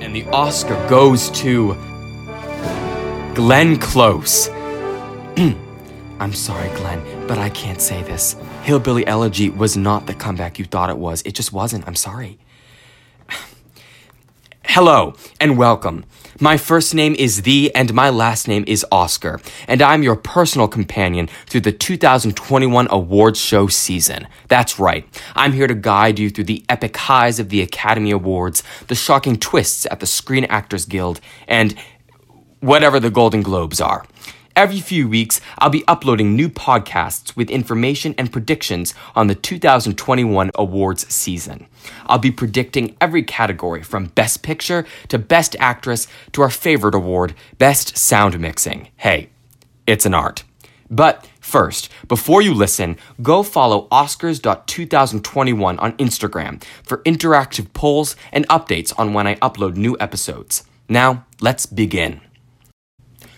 And the Oscar goes to Glenn Close. I'm sorry, Glenn, but I can't say this. Hillbilly Elegy was not the comeback you thought it was. It just wasn't. I'm sorry. Hello and welcome. My first name is The and my last name is Oscar, and I'm your personal companion through the 2021 awards show season. That's right. I'm here to guide you through the epic highs of the Academy Awards, the shocking twists at the Screen Actors Guild, and whatever the Golden Globes are. Every few weeks, I'll be uploading new podcasts with information and predictions on the 2021 awards season. I'll be predicting every category from Best Picture to Best Actress to our favorite award, Best Sound Mixing. Hey, it's an art. But first, before you listen, go follow Oscars.2021 on Instagram for interactive polls and updates on when I upload new episodes. Now, let's begin.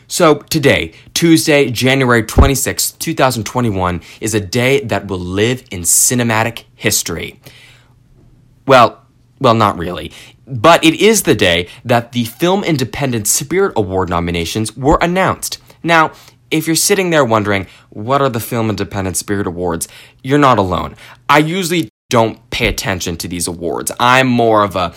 So today, Tuesday, January 26, 2021, is a day that will live in cinematic history. Well, not really. But it is the day that the Film Independent Spirit Award nominations were announced. Now, if you're sitting there wondering, what are the Film Independent Spirit Awards? You're not alone. I usually don't pay attention to these awards. I'm more of a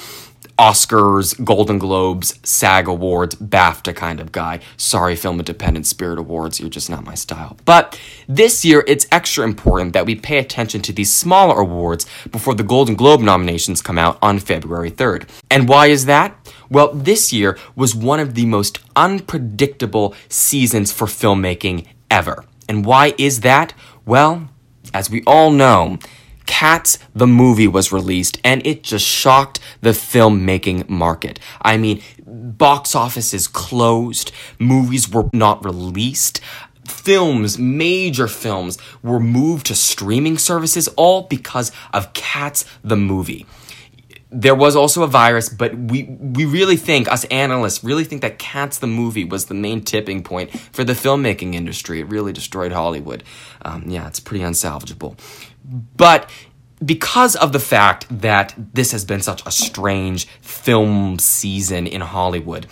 Oscars, Golden Globes, SAG Awards, BAFTA kind of guy. Sorry, Film Independent Spirit Awards, you're just not my style. But this year, it's extra important that we pay attention to these smaller awards before the Golden Globe nominations come out on February 3rd. And why is that? Well, this year was one of the most unpredictable seasons for filmmaking ever. And why is that? Well, as we all know, Cats, the movie, was released, and it just shocked the filmmaking market. I mean, box offices closed, movies were not released, films, major films, were moved to streaming services, all because of Cats, the movie. There was also a virus, but we really think, us analysts, really think that Cats the movie was the main tipping point for the filmmaking industry. It really destroyed Hollywood. Yeah, it's pretty unsalvageable. But because of the fact that this has been such a strange film season in Hollywood,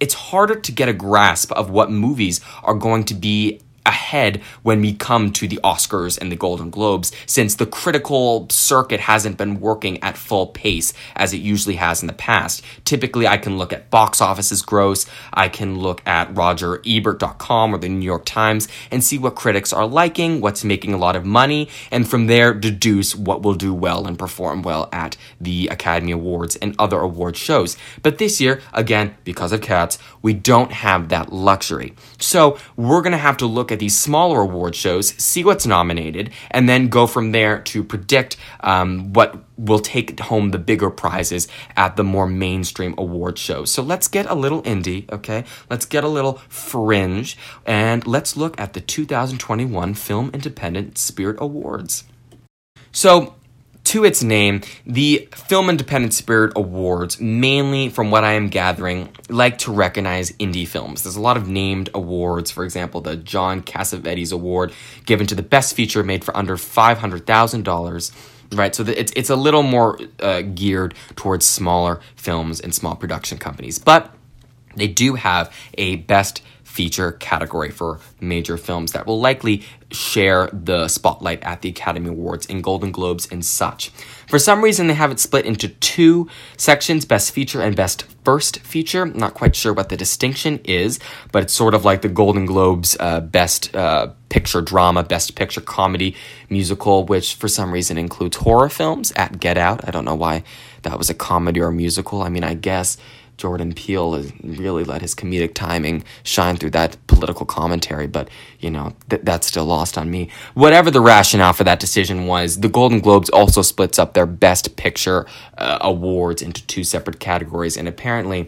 it's harder to get a grasp of what movies are going to be ahead when we come to the Oscars and the Golden Globes, since the critical circuit hasn't been working at full pace as it usually has in the past. Typically, I can look at box offices gross, I can look at RogerEbert.com or the New York Times and see what critics are liking, what's making a lot of money, and from there deduce what will do well and perform well at the Academy Awards and other award shows. But this year, again, because of Cats, we don't have that luxury. So we're going to have to look at these smaller award shows, see what's nominated, and then go from there to predict what will take home the bigger prizes at the more mainstream award shows. So let's get a little indie, okay? Let's get a little fringe, and let's look at the 2021 Film Independent Spirit Awards. So, to its name, the Film Independent Spirit Awards, mainly from what I am gathering, like to recognize indie films. There's a lot of named awards, for example, the John Cassavetes Award, given to the best feature made for under $500,000. Right, so it's a little more geared towards smaller films and small production companies. But they do have a best feature category for major films that will likely share the spotlight at the Academy Awards and Golden Globes and such. For some reason, they have it split into two sections, Best Feature and Best First Feature. I'm not quite sure what the distinction is, but it's sort of like the Golden Globes Best Picture Drama, Best Picture Comedy Musical, which for some reason includes horror films at Get Out. I don't know why that was a comedy or a musical. I mean, I guess Jordan Peele really let his comedic timing shine through that political commentary, but, you know, that's still lost on me. Whatever the rationale for that decision was, the Golden Globes also splits up their Best Picture awards into two separate categories, and apparently,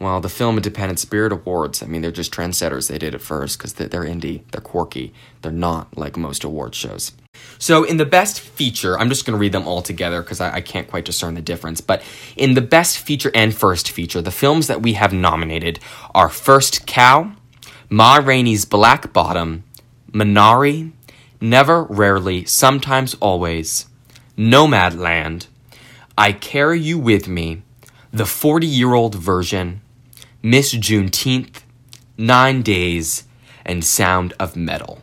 well, the Film Independent Spirit Awards, I mean, they're just trendsetters. They did it first because they're indie, they're quirky, they're not like most award shows. So in the Best Feature, I'm just going to read them all together because I can't quite discern the difference, but in the Best Feature and First Feature, the films that we have nominated are First Cow, Ma Rainey's Black Bottom, Minari, Never Rarely Sometimes Always, Nomadland, I Carry You With Me, The 40-Year-Old Version, Miss Juneteenth, 9 Days, and Sound of Metal.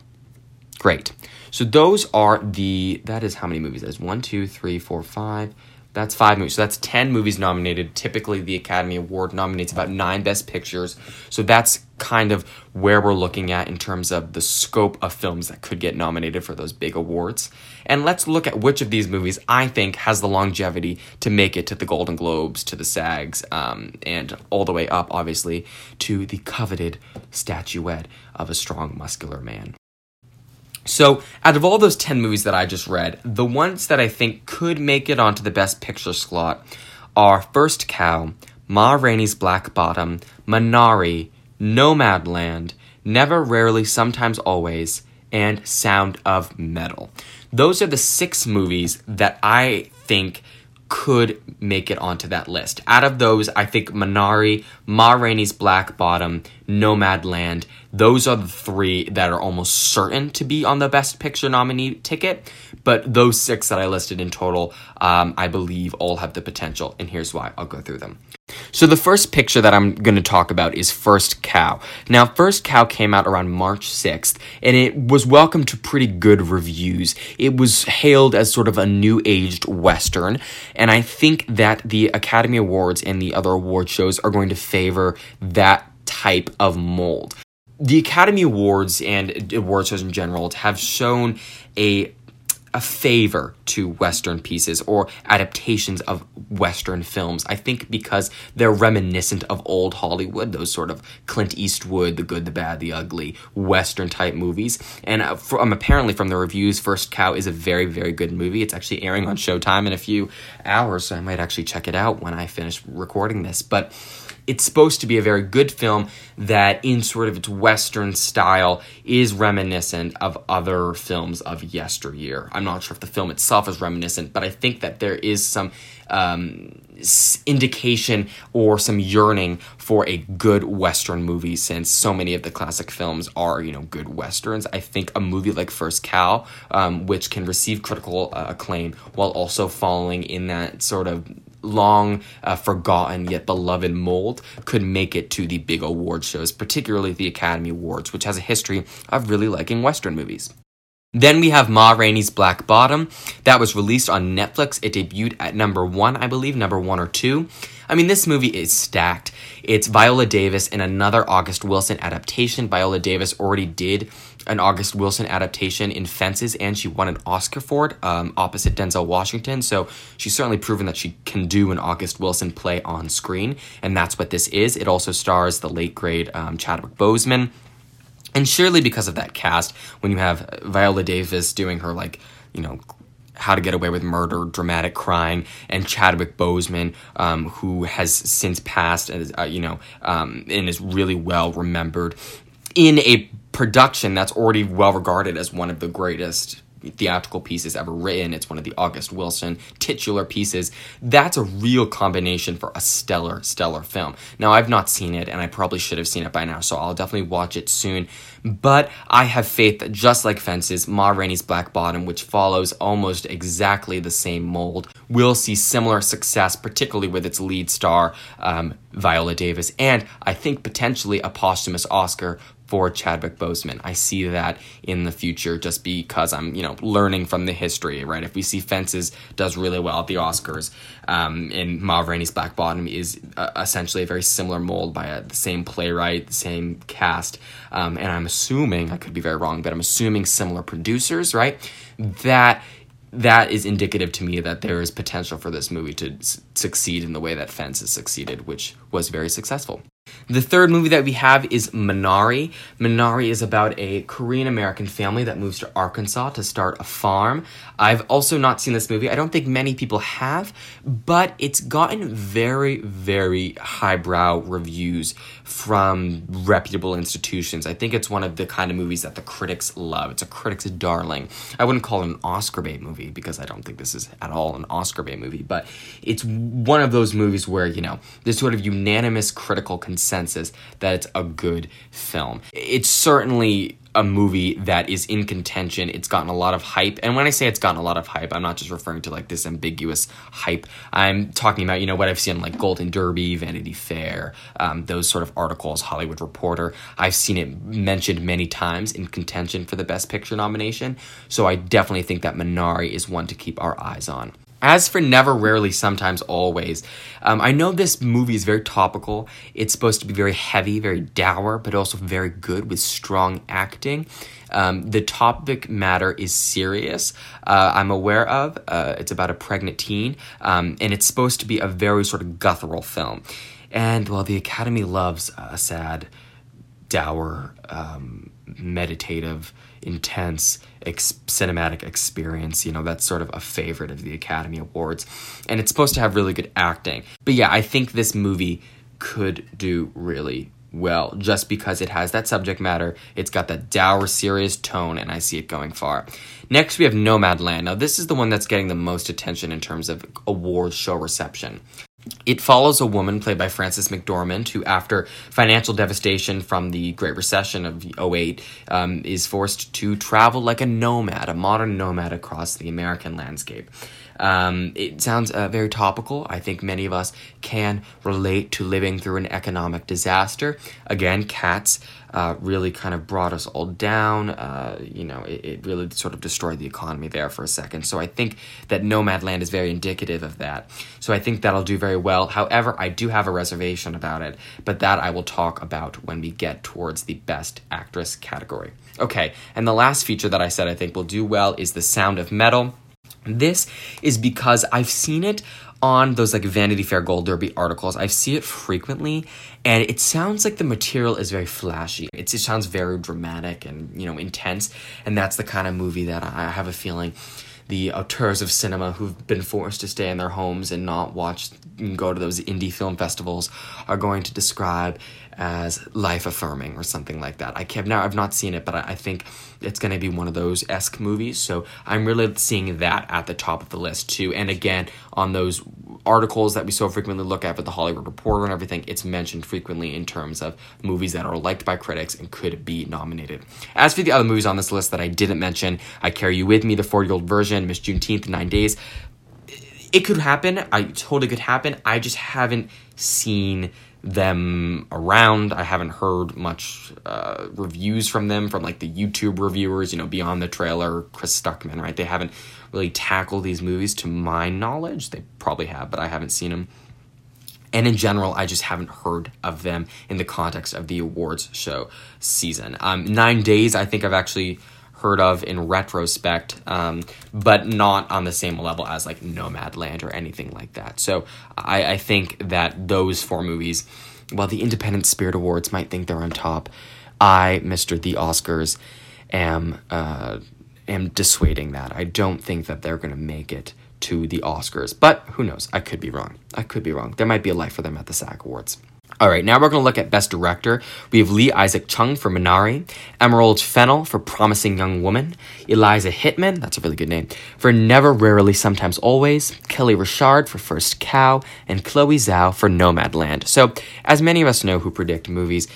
Great. So those are that is how many movies? That is 1, 2, 3, 4, 5. That's 5 movies. So that's 10 movies nominated. Typically, the Academy Award nominates about 9 Best Pictures. So that's kind of where we're looking at in terms of the scope of films that could get nominated for those big awards. And let's look at which of these movies I think has the longevity to make it to the Golden Globes, to the SAGs, and all the way up, obviously, to the coveted statuette of a strong, muscular man. So, out of all those 10 movies that I just read, the ones that I think could make it onto the Best Picture slot are First Cow, Ma Rainey's Black Bottom, Minari, Nomadland, Never Rarely Sometimes Always, and Sound of Metal. Those are the 6 movies that I think could make it onto that list. Out of those, I think Minari, Ma Rainey's Black Bottom, Nomadland, those are the 3 that are almost certain to be on the Best Picture nominee ticket, but those 6 that I listed in total, I believe all have the potential, and here's why. I'll go through them. So the first picture that I'm going to talk about is First Cow. Now, First Cow came out around March 6th, and it was welcomed to pretty good reviews. It was hailed as sort of a new-aged Western, and I think that the Academy Awards and the other award shows are going to favor that type of mold. The Academy Awards and award shows in general have shown a favor to Western pieces or adaptations of Western films. I think because they're reminiscent of old Hollywood, those sort of Clint Eastwood, The Good, The Bad, The Ugly, Western-type movies. And apparently from the reviews, First Cow is a very, very good movie. It's actually airing on Showtime in a few hours, so I might actually check it out when I finish recording this. But it's supposed to be a very good film that, in sort of its Western style, is reminiscent of other films of yesteryear. I'm not sure if the film itself is reminiscent, but I think that there is some indication or some yearning for a good Western movie, since so many of the classic films are, good Westerns. I think a movie like First Cow, which can receive critical acclaim while also falling in that sort of long forgotten yet beloved mold, could make it to the big award shows, particularly the Academy Awards, which has a history of really liking Western movies. Then we have Ma Rainey's Black Bottom. That was released on Netflix. It debuted at number 1, I believe, number 1 or 2. I mean, this movie is stacked. It's Viola Davis in another August Wilson adaptation. Viola Davis already did an August Wilson adaptation in Fences, and she won an Oscar for it, opposite Denzel Washington, so she's certainly proven that she can do an August Wilson play on screen, and that's what this is. It also stars the late great Chadwick Boseman, and surely because of that cast, when you have Viola Davis doing her, How to Get Away with Murder, dramatic crying, and Chadwick Boseman, who has since passed, and is really well remembered, in a production that's already well regarded as one of the greatest theatrical pieces ever written. It's one of the August Wilson titular pieces. That's a real combination for a stellar film. Now, I've not seen it, and I probably should have seen it by now, so I'll definitely watch it soon. But I have faith that, just like Fences, Ma Rainey's Black Bottom, which follows almost exactly the same mold, will see similar success, particularly with its lead star, Viola Davis, and I think potentially a posthumous Oscar for Chadwick Boseman. I see that in the future just because I'm, learning from the history, right? If we see Fences does really well at the Oscars, and Ma Rainey's Black Bottom is essentially a very similar mold by the same playwright, the same cast, and I'm assuming, I could be very wrong, but I'm assuming similar producers, right? That is indicative to me that there is potential for this movie to succeed in the way that Fences succeeded, which was very successful. The third movie that we have is Minari. Minari is about a Korean-American family that moves to Arkansas to start a farm. I've also not seen this movie. I don't think many people have, but it's gotten very, very highbrow reviews from reputable institutions. I think it's one of the kind of movies that the critics love. It's a critic's darling. I wouldn't call it an Oscar bait movie because I don't think this is at all an Oscar bait movie, but it's one of those movies where, this sort of unanimous critical consensus that it's a good film. It's certainly a movie that is in contention. It's gotten a lot of hype. And when I say it's gotten a lot of hype, I'm not just referring to like this ambiguous hype. I'm talking about, you know, what I've seen on like Golden Derby, Vanity Fair, those sort of articles, Hollywood Reporter. I've seen it mentioned many times in contention for the Best Picture nomination. So I definitely think that Minari is one to keep our eyes on. As for Never Rarely Sometimes Always, I know this movie is very topical. It's supposed to be very heavy, very dour, but also very good with strong acting. The topic matter is serious, I'm aware of. It's about a pregnant teen, and it's supposed to be a very sort of guttural film. And while the Academy loves a sad, dour, meditative, intense cinematic experience, you know, that's sort of a favorite of the Academy Awards, and it's supposed to have really good acting. But yeah, I think this movie could do really well just because it has that subject matter, it's got that dour, serious tone, and I see it going far. Next, we have Nomadland. Now, this is the one that's getting the most attention in terms of awards show reception. It follows a woman played by Frances McDormand, who after financial devastation from the Great Recession of 2008 is forced to travel like a nomad, a modern nomad across the American landscape. It sounds very topical. I think many of us can relate to living through an economic disaster. Again, Cats really kind of brought us all down. You know, it really sort of destroyed the economy there for a second. So I think that Nomadland is very indicative of that. So I think that'll do very well. However, I do have a reservation about it, but that I will talk about when we get towards the Best Actress category. Okay, and the last feature that I said I think will do well is The Sound of Metal. This is because I've seen it on those like Vanity Fair, Gold Derby articles. I see it frequently, and it sounds like the material is very flashy. It sounds very dramatic and, you know, intense, and that's the kind of movie that I have a feeling the auteurs of cinema who've been forced to stay in their homes and not watch and go to those indie film festivals are going to describe as life-affirming or something like that. I've not seen it, but I think it's going to be one of those-esque movies, so I'm really seeing that at the top of the list, too. And again, on those articles that we so frequently look at with the Hollywood Reporter and everything, it's mentioned frequently in terms of movies that are liked by critics and could be nominated. As for the other movies on this list that I didn't mention, I Carry You With Me, The 40-Year-Old Version, Miss Juneteenth, 9 Days, it could happen. I totally could happen. I just haven't seen them around. I haven't heard much reviews from them, from like the YouTube reviewers, you know, Beyond the Trailer, Chris Stuckman, right? They haven't really tackled these movies to my knowledge. They probably have, but I haven't seen them. And in general, I just haven't heard of them in the context of the awards show season. 9 Days, I think I've actually heard of in retrospect, but not on the same level as like Nomadland or anything like that. So I think that those four movies, while the Independent Spirit Awards might think they're on top, I, Mr. The Oscars, am dissuading that. I don't think that they're going to make it to the Oscars, but who knows? I could be wrong. There might be a life for them at the SAG Awards. All right, now we're going to look at Best Director. We have Lee Isaac Chung for Minari, Emerald Fennell for Promising Young Woman, Eliza Hittman, that's a really good name, for Never Rarely Sometimes Always, Kelly Richard for First Cow, and Chloe Zhao for Nomadland. So, as many of us know who predict movies,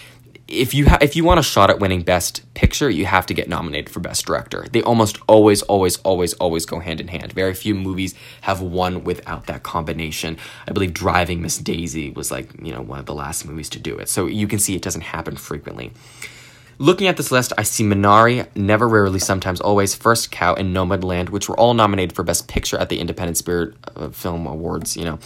if you want a shot at winning Best Picture, you have to get nominated for Best Director. They almost always go hand in hand. Very few movies have won without that combination. I believe Driving Miss Daisy was like, you know, one of the last movies to do it. So you can see it doesn't happen frequently. Looking at this list, I see Minari, Never Rarely Sometimes Always, First Cow, and Nomadland, which were all nominated for Best Picture at the Independent Spirit Film Awards, you know.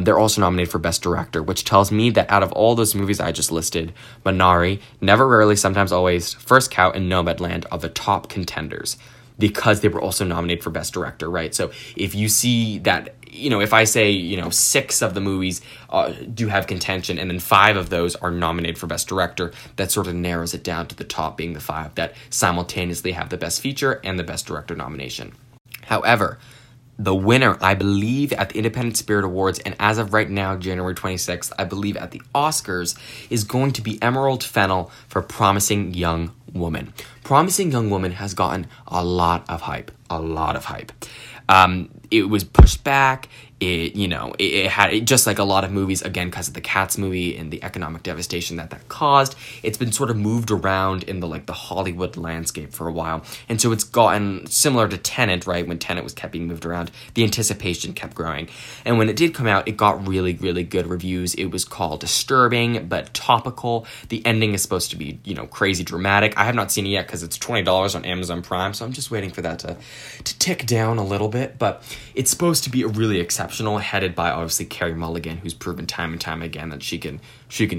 They're also nominated for Best Director, which tells me that out of all those movies I just listed, Minari, Never Rarely Sometimes Always, First Cow, and Nomadland are the top contenders because they were also nominated for Best Director, right? So if you see that, you know, if I say, you know, 6 of the movies do have contention and then 5 of those are nominated for Best Director, that sort of narrows it down to the top being the 5 that simultaneously have the Best Feature and the Best Director nomination. However, the winner, I believe, at the Independent Spirit Awards, and as of right now, January 26th, I believe at the Oscars, is going to be Emerald Fennell for Promising Young Woman. Promising Young Woman has gotten a lot of hype. It was pushed back. It had just like a lot of movies, again, because of the Cats movie and the economic devastation that caused, it's been sort of moved around in the Hollywood landscape for a while. And so it's gotten similar to Tenet, right? When Tenet was kept being moved around, the anticipation kept growing. And when it did come out, it got really, really good reviews. It was called disturbing, but topical. The ending is supposed to be, crazy dramatic. I have not seen it yet because it's $20 on Amazon Prime. So I'm just waiting for that to tick down a little bit, but it's supposed to be a really exceptional, headed by obviously Carey Mulligan, who's proven time and time again that she can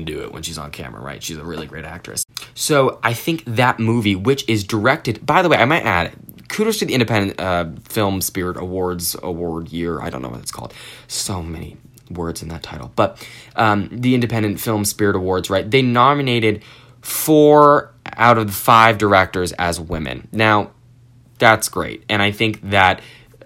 do it when she's on camera, right? She's a really great actress. So I think that movie, which is directed, by the way, I might add, kudos to the Independent Film Spirit Awards award year. I don't know what it's called. So many words in that title, but the Independent Film Spirit Awards, right? They nominated 4 out of the 5 directors as women. Now, that's great, and I think that.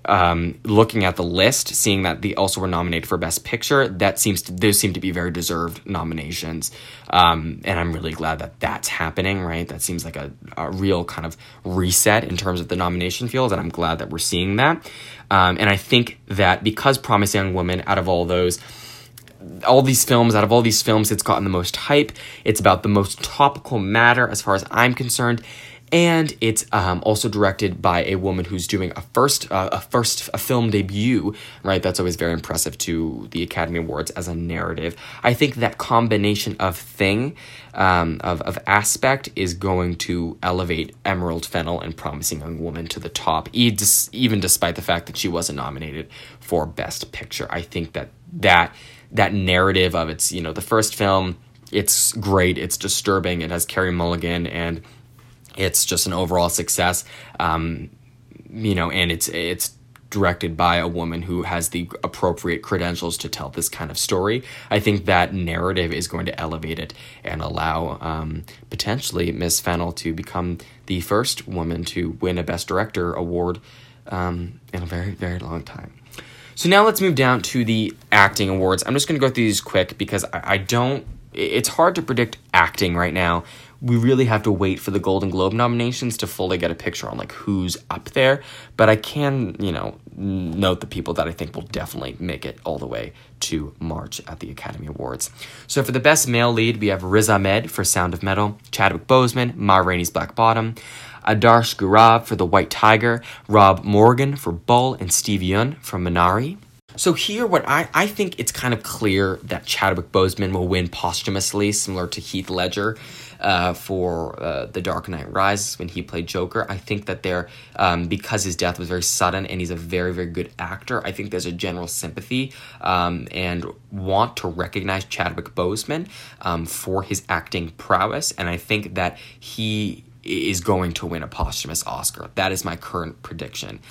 Looking at the list, seeing that they also were nominated for Best Picture, those seem to be very deserved nominations, and I'm really glad that that's happening, right? That seems like a real kind of reset in terms of the nomination field, and I'm glad that we're seeing that, and I think that because Promising Young Woman, out of all these films, it's gotten the most hype, it's about the most topical matter as far as I'm concerned. And it's also directed by a woman who's doing a film debut, right? That's always very impressive to the Academy Awards as a narrative. I think that combination of aspect is going to elevate Emerald Fennell and Promising Young Woman to the top, even despite the fact that she wasn't nominated for Best Picture. I think that narrative of it's, the first film, it's great, it's disturbing, it has Carey Mulligan, and it's just an overall success, and it's directed by a woman who has the appropriate credentials to tell this kind of story. I think that narrative is going to elevate it and allow potentially Miss Fennell to become the first woman to win a Best Director award in a very, very long time. So now let's move down to the acting awards. I'm just going to go through these quick because it's hard to predict acting right now. We really have to wait for the Golden Globe nominations to fully get a picture on who's up there. But I can, note the people that I think will definitely make it all the way to March at the Academy Awards. So for the Best Male Lead, we have Riz Ahmed for Sound of Metal, Chadwick Boseman, Ma Rainey's Black Bottom, Adarsh Gourav for The White Tiger, Rob Morgan for Bull, and Steve Yeun from Minari. So here, I think it's kind of clear that Chadwick Boseman will win posthumously, similar to Heath Ledger for The Dark Knight Rises when he played Joker. I think that because his death was very sudden and he's a very, very good actor, I think there's a general sympathy and want to recognize Chadwick Boseman for his acting prowess. And I think that he is going to win a posthumous Oscar. That is my current prediction.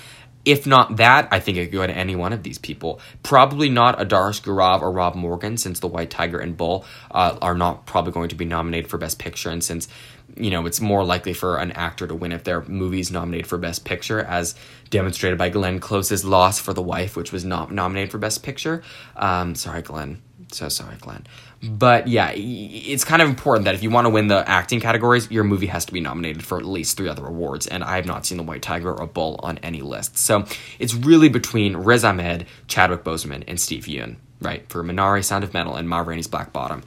If not that, I think it could go to any one of these people. Probably not Adarsh Gourav or Rob Morgan, since The White Tiger and Bull are not probably going to be nominated for Best Picture. And since, it's more likely for an actor to win if their movie's nominated for Best Picture, as demonstrated by Glenn Close's loss for The Wife, which was not nominated for Best Picture. Sorry, Glenn. So sorry, Glenn. But yeah, it's kind of important that if you want to win the acting categories, your movie has to be nominated for at least 3 other awards, and I have not seen The White Tiger or Bull on any list. So it's really between Riz Ahmed, Chadwick Boseman, and Steve Yeun, right? For Minari, Sound of Metal, and Ma Rainey's Black Bottom.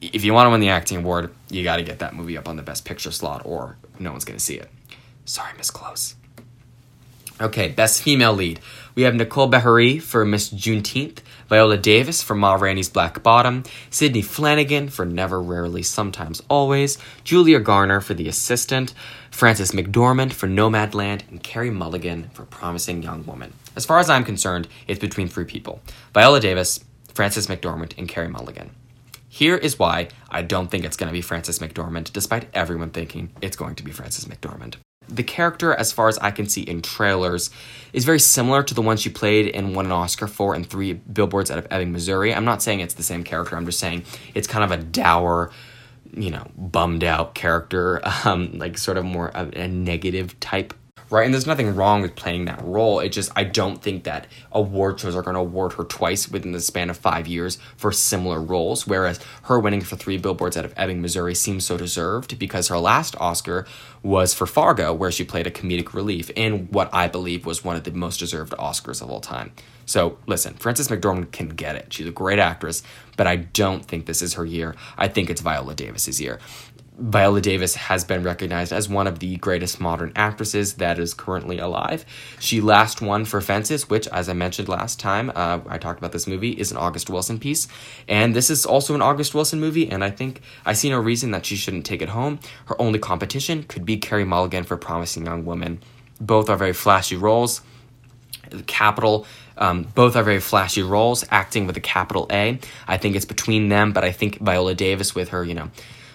If you want to win the acting award, you got to get that movie up on the Best Picture slot, or no one's going to see it. Sorry, Miss Close. Okay, Best Female Lead. We have Nicole Beharie for Miss Juneteenth, Viola Davis for Ma Rainey's Black Bottom, Sydney Flanagan for Never Rarely Sometimes Always, Julia Garner for The Assistant, Frances McDormand for Nomadland, and Carey Mulligan for Promising Young Woman. As far as I'm concerned, it's between 3 people: Viola Davis, Frances McDormand, and Carey Mulligan. Here is why I don't think it's going to be Frances McDormand, despite everyone thinking it's going to be Frances McDormand. The character, as far as I can see in trailers, is very similar to the one she played and won an Oscar for in 3 Billboards Out of Ebbing, Missouri. I'm not saying it's the same character. I'm just saying it's kind of a dour, bummed out character, sort of more a negative type right? And there's nothing wrong with playing that role. It just, I don't think that award shows are going to award her twice within the span of 5 years for similar roles, whereas her winning for 3 Billboards out of Ebbing, Missouri seems so deserved, because her last Oscar was for Fargo, where she played a comedic relief in what I believe was one of the most deserved Oscars of all time. So listen, Frances McDormand can get it. She's a great actress, but I don't think this is her year. I think it's Viola Davis's year. Viola Davis has been recognized as one of the greatest modern actresses that is currently alive. She last won for Fences, which, as I mentioned last time, I talked about this movie, is an August Wilson piece. And this is also an August Wilson movie, and I think I see no reason that she shouldn't take it home. Her only competition could be Carey Mulligan for Promising Young Woman. Both are very flashy roles. Capital... both are very flashy roles, acting with a capital A. I think it's between them, but I think Viola Davis, with her, you know,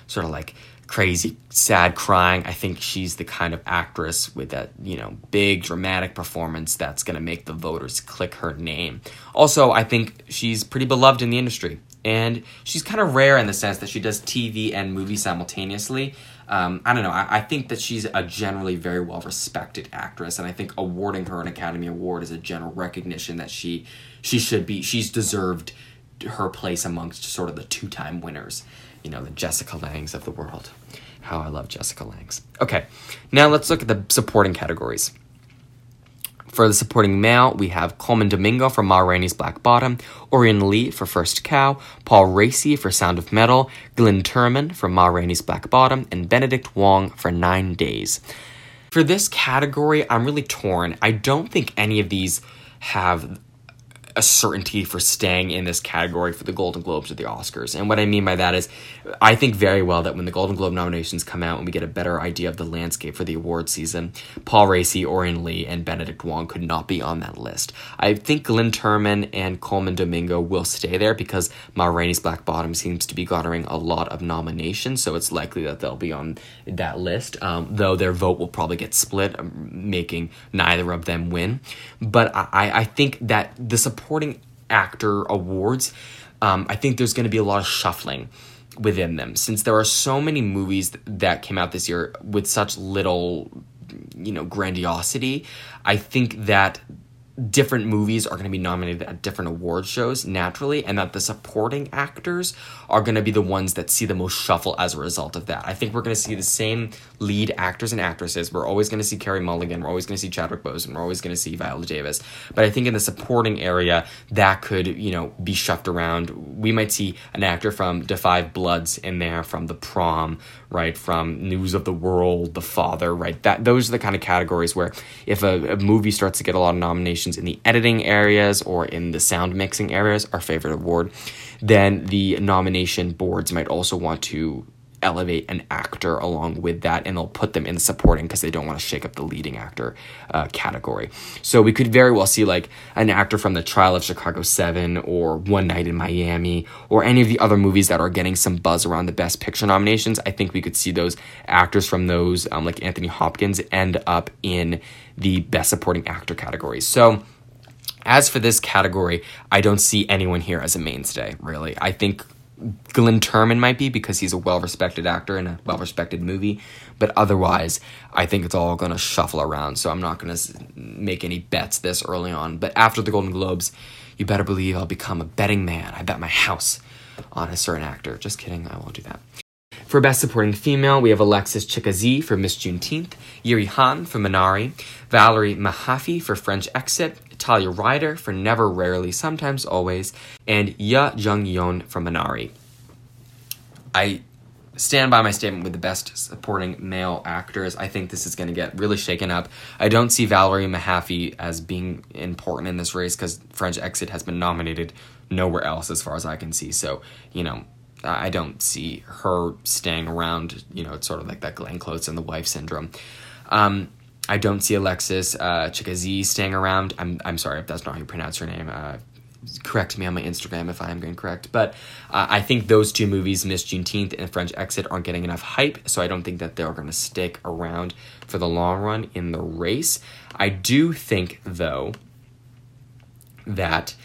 sort of like crazy, sad crying, I think she's the kind of actress with that, you know, big dramatic performance that's going to make the voters click her name. Also, I think she's pretty beloved in the industry, and she's kind of rare in the sense that she does TV and movie simultaneously. I don't know. I think that she's a generally very well-respected actress, and I think awarding her an Academy Award is a general recognition that she should be. She's deserved her place amongst sort of the two-time winners, you know, the Jessica Langs of the world. How I love Jessica Langs. Okay, now let's look at the supporting categories. For the supporting male, we have Coleman Domingo for Ma Rainey's Black Bottom, Orion Lee for First Cow, Paul Raci for Sound of Metal, Glenn Turman for Ma Rainey's Black Bottom, and Benedict Wong for 9 Days. For this category, I'm really torn. I don't think any of these have a certainty for staying in this category for the Golden Globes or the Oscars. And what I mean by that is, I think very well that when the Golden Globe nominations come out and we get a better idea of the landscape for the award season, Paul Raci, Orion Lee, and Benedict Wong could not be on that list. I think Glenn Turman and Coleman Domingo will stay there because Ma Rainey's Black Bottom seems to be garnering a lot of nominations, so it's likely that they'll be on that list, though their vote will probably get split, making neither of them win. But I think that the supporting actor awards, I think there's going to be a lot of shuffling within them, since there are so many movies that came out this year with such little, you know, grandiosity. I think that different movies are going to be nominated at different award shows naturally, and that the supporting actors are going to be the ones that see the most shuffle as a result of that. I think we're going to see the same lead actors and actresses. We're always going to see Carey Mulligan. We're always going to see Chadwick Boseman. We're always going to see Viola Davis. But I think in the supporting area, that could, you know, be shuffled around. We might see an actor from The Five Bloods in there, from The Prom, right, from News of the World, The Father, right? Those are the kind of categories where if a movie starts to get a lot of nominations in the editing areas or in the sound mixing areas, our favorite award, then the nomination boards might also want to elevate an actor along with that, and they'll put them in supporting because they don't want to shake up the leading actor category. So we could very well see like an actor from The Trial of Chicago 7 or One Night in Miami or any of the other movies that are getting some buzz around the Best Picture nominations. I think we could see those actors from those, like Anthony Hopkins, end up in the Best Supporting Actor category. So as for this category, I don't see anyone here as a mainstay, really. I think Glenn Turman might be, because he's a well-respected actor in a well-respected movie, but otherwise I think it's all going to shuffle around, so I'm not going to make any bets this early on. But after the Golden Globes, you better believe I'll become a betting man. I bet my house on a certain actor. Just kidding, I won't do that. For Best Supporting Female, we have Alexis Chikazi for Miss Juneteenth, Yuri Han for Minari, Valerie Mahaffey for French Exit, Talia Ryder for Never Rarely Sometimes Always, and Ya Jung-yeon for Minari. I stand by my statement with the Best Supporting Male Actors. I think this is going to get really shaken up. I don't see Valerie Mahaffey as being important in this race because French Exit has been nominated nowhere else as far as I can see, so, you know, I don't see her staying around. You know, it's sort of like that Glenn Close and The Wife syndrome. I don't see Alexis Chikazi staying around. I'm sorry if that's not how you pronounce her name. Correct me on my Instagram if I am incorrect. But I think those two movies, Miss Juneteenth and French Exit, aren't getting enough hype, so I don't think that they're going to stick around for the long run in the race. I do think, though, that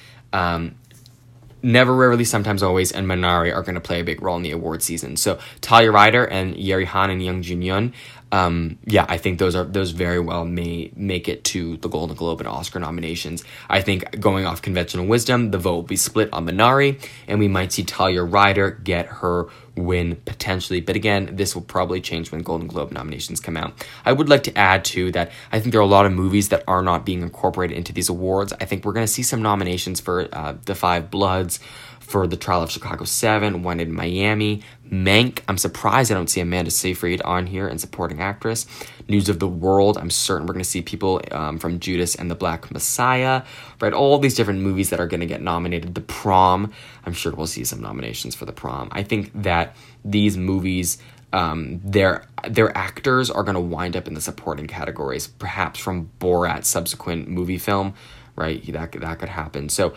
Never Rarely, Sometimes Always, and Minari are going to play a big role in the award season. So Talia Ryder and Yeri Han and Young Jin Yoon yeah, I think those very well may make it to the Golden Globe and Oscar nominations. I think going off conventional wisdom, the vote will be split on Minari, and we might see Talia Ryder get her win potentially. But again, this will probably change when Golden Globe nominations come out. I would like to add too that I think there are a lot of movies that are not being incorporated into these awards. I think we're going to see some nominations for The Five Bloods, for The Trial of Chicago 7, One in Miami, Mank. I'm surprised I don't see Amanda Seyfried on here and supporting actress. News of the World. I'm certain we're going to see people from Judas and the Black Messiah, right? All these different movies that are going to get nominated. The Prom. I'm sure we'll see some nominations for The Prom. I think that these movies, their actors are going to wind up in the supporting categories, perhaps from Borat's subsequent movie film, right? That could happen. So,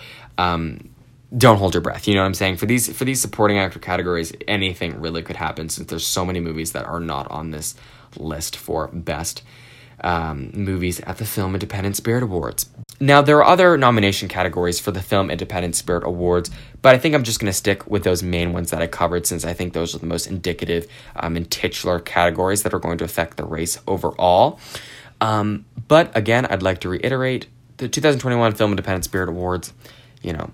don't hold your breath, you know what I'm saying? For these supporting actor categories, anything really could happen since there's so many movies that are not on this list for best movies at the Film Independent Spirit Awards. Now, there are other nomination categories for the Film Independent Spirit Awards, but I think I'm just going to stick with those main ones that I covered since I think those are the most indicative and titular categories that are going to affect the race overall. But again, I'd like to reiterate, the 2021 Film Independent Spirit Awards, you know,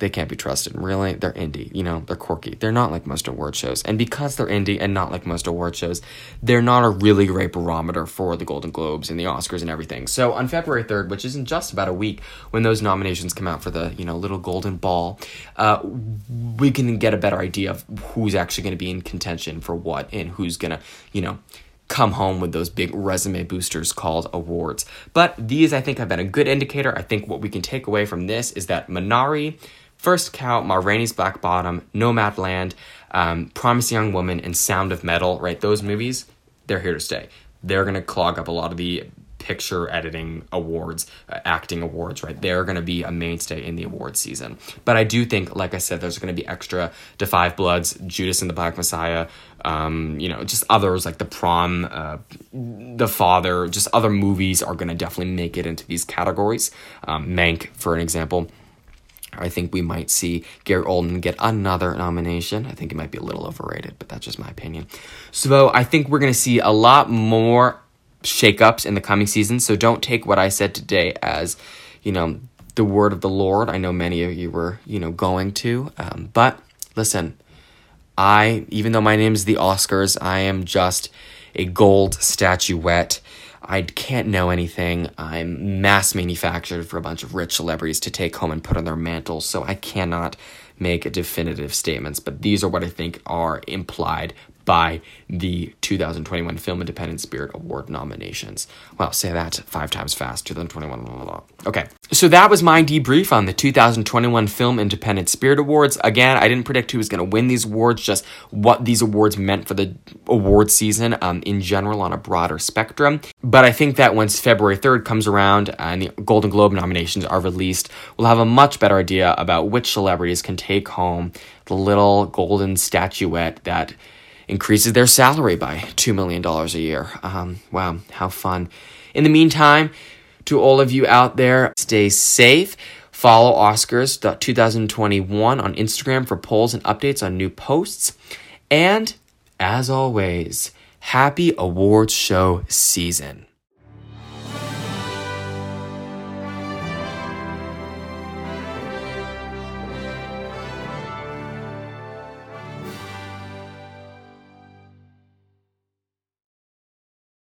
they can't be trusted, really. They're indie, you know, they're quirky. They're not like most award shows. And because they're indie and not like most award shows, they're not a really great barometer for the Golden Globes and the Oscars and everything. So on February 3rd, which is in just about a week, when those nominations come out for the, you know, little golden ball, we can get a better idea of who's actually going to be in contention for what and who's going to, you know, come home with those big resume boosters called awards. But these, I think, have been a good indicator. I think what we can take away from this is that Minari, First Cow, Ma Rainey's Black Bottom, Nomadland, Promising Young Woman, and Sound of Metal, right? Those movies, they're here to stay. They're going to clog up a lot of the picture editing awards, acting awards, right? They're going to be a mainstay in the awards season. But I do think, like I said, there's going to be extra The Five Bloods, Judas and the Black Messiah, you know, just others like The Prom, The Father, just other movies are going to definitely make it into these categories. Mank, for an example. I think we might see Gary Oldman get another nomination. I think it might be a little overrated, but that's just my opinion. So I think we're going to see a lot more shakeups in the coming season. So don't take what I said today as, you know, the word of the Lord. I know many of you were, you know, going to. But listen, even though my name is the Oscars, I am just a gold statuette. I can't know anything. I'm mass manufactured for a bunch of rich celebrities to take home and put on their mantles, so I cannot make definitive statements, but these are what I think are implied by the 2021 Film Independent Spirit Award nominations. Wow, say that 5 times fast, 2021, blah, blah, blah. Okay, so that was my debrief on the 2021 Film Independent Spirit Awards. Again, I didn't predict who was going to win these awards, just what these awards meant for the award season in general on a broader spectrum. But I think that once February 3rd comes around and the Golden Globe nominations are released, we'll have a much better idea about which celebrities can take home the little golden statuette that increases their salary by $2 million a year. Wow, how fun. In the meantime, to all of you out there, stay safe. Follow Oscars 2021 on Instagram for polls and updates on new posts. And as always, happy awards show season.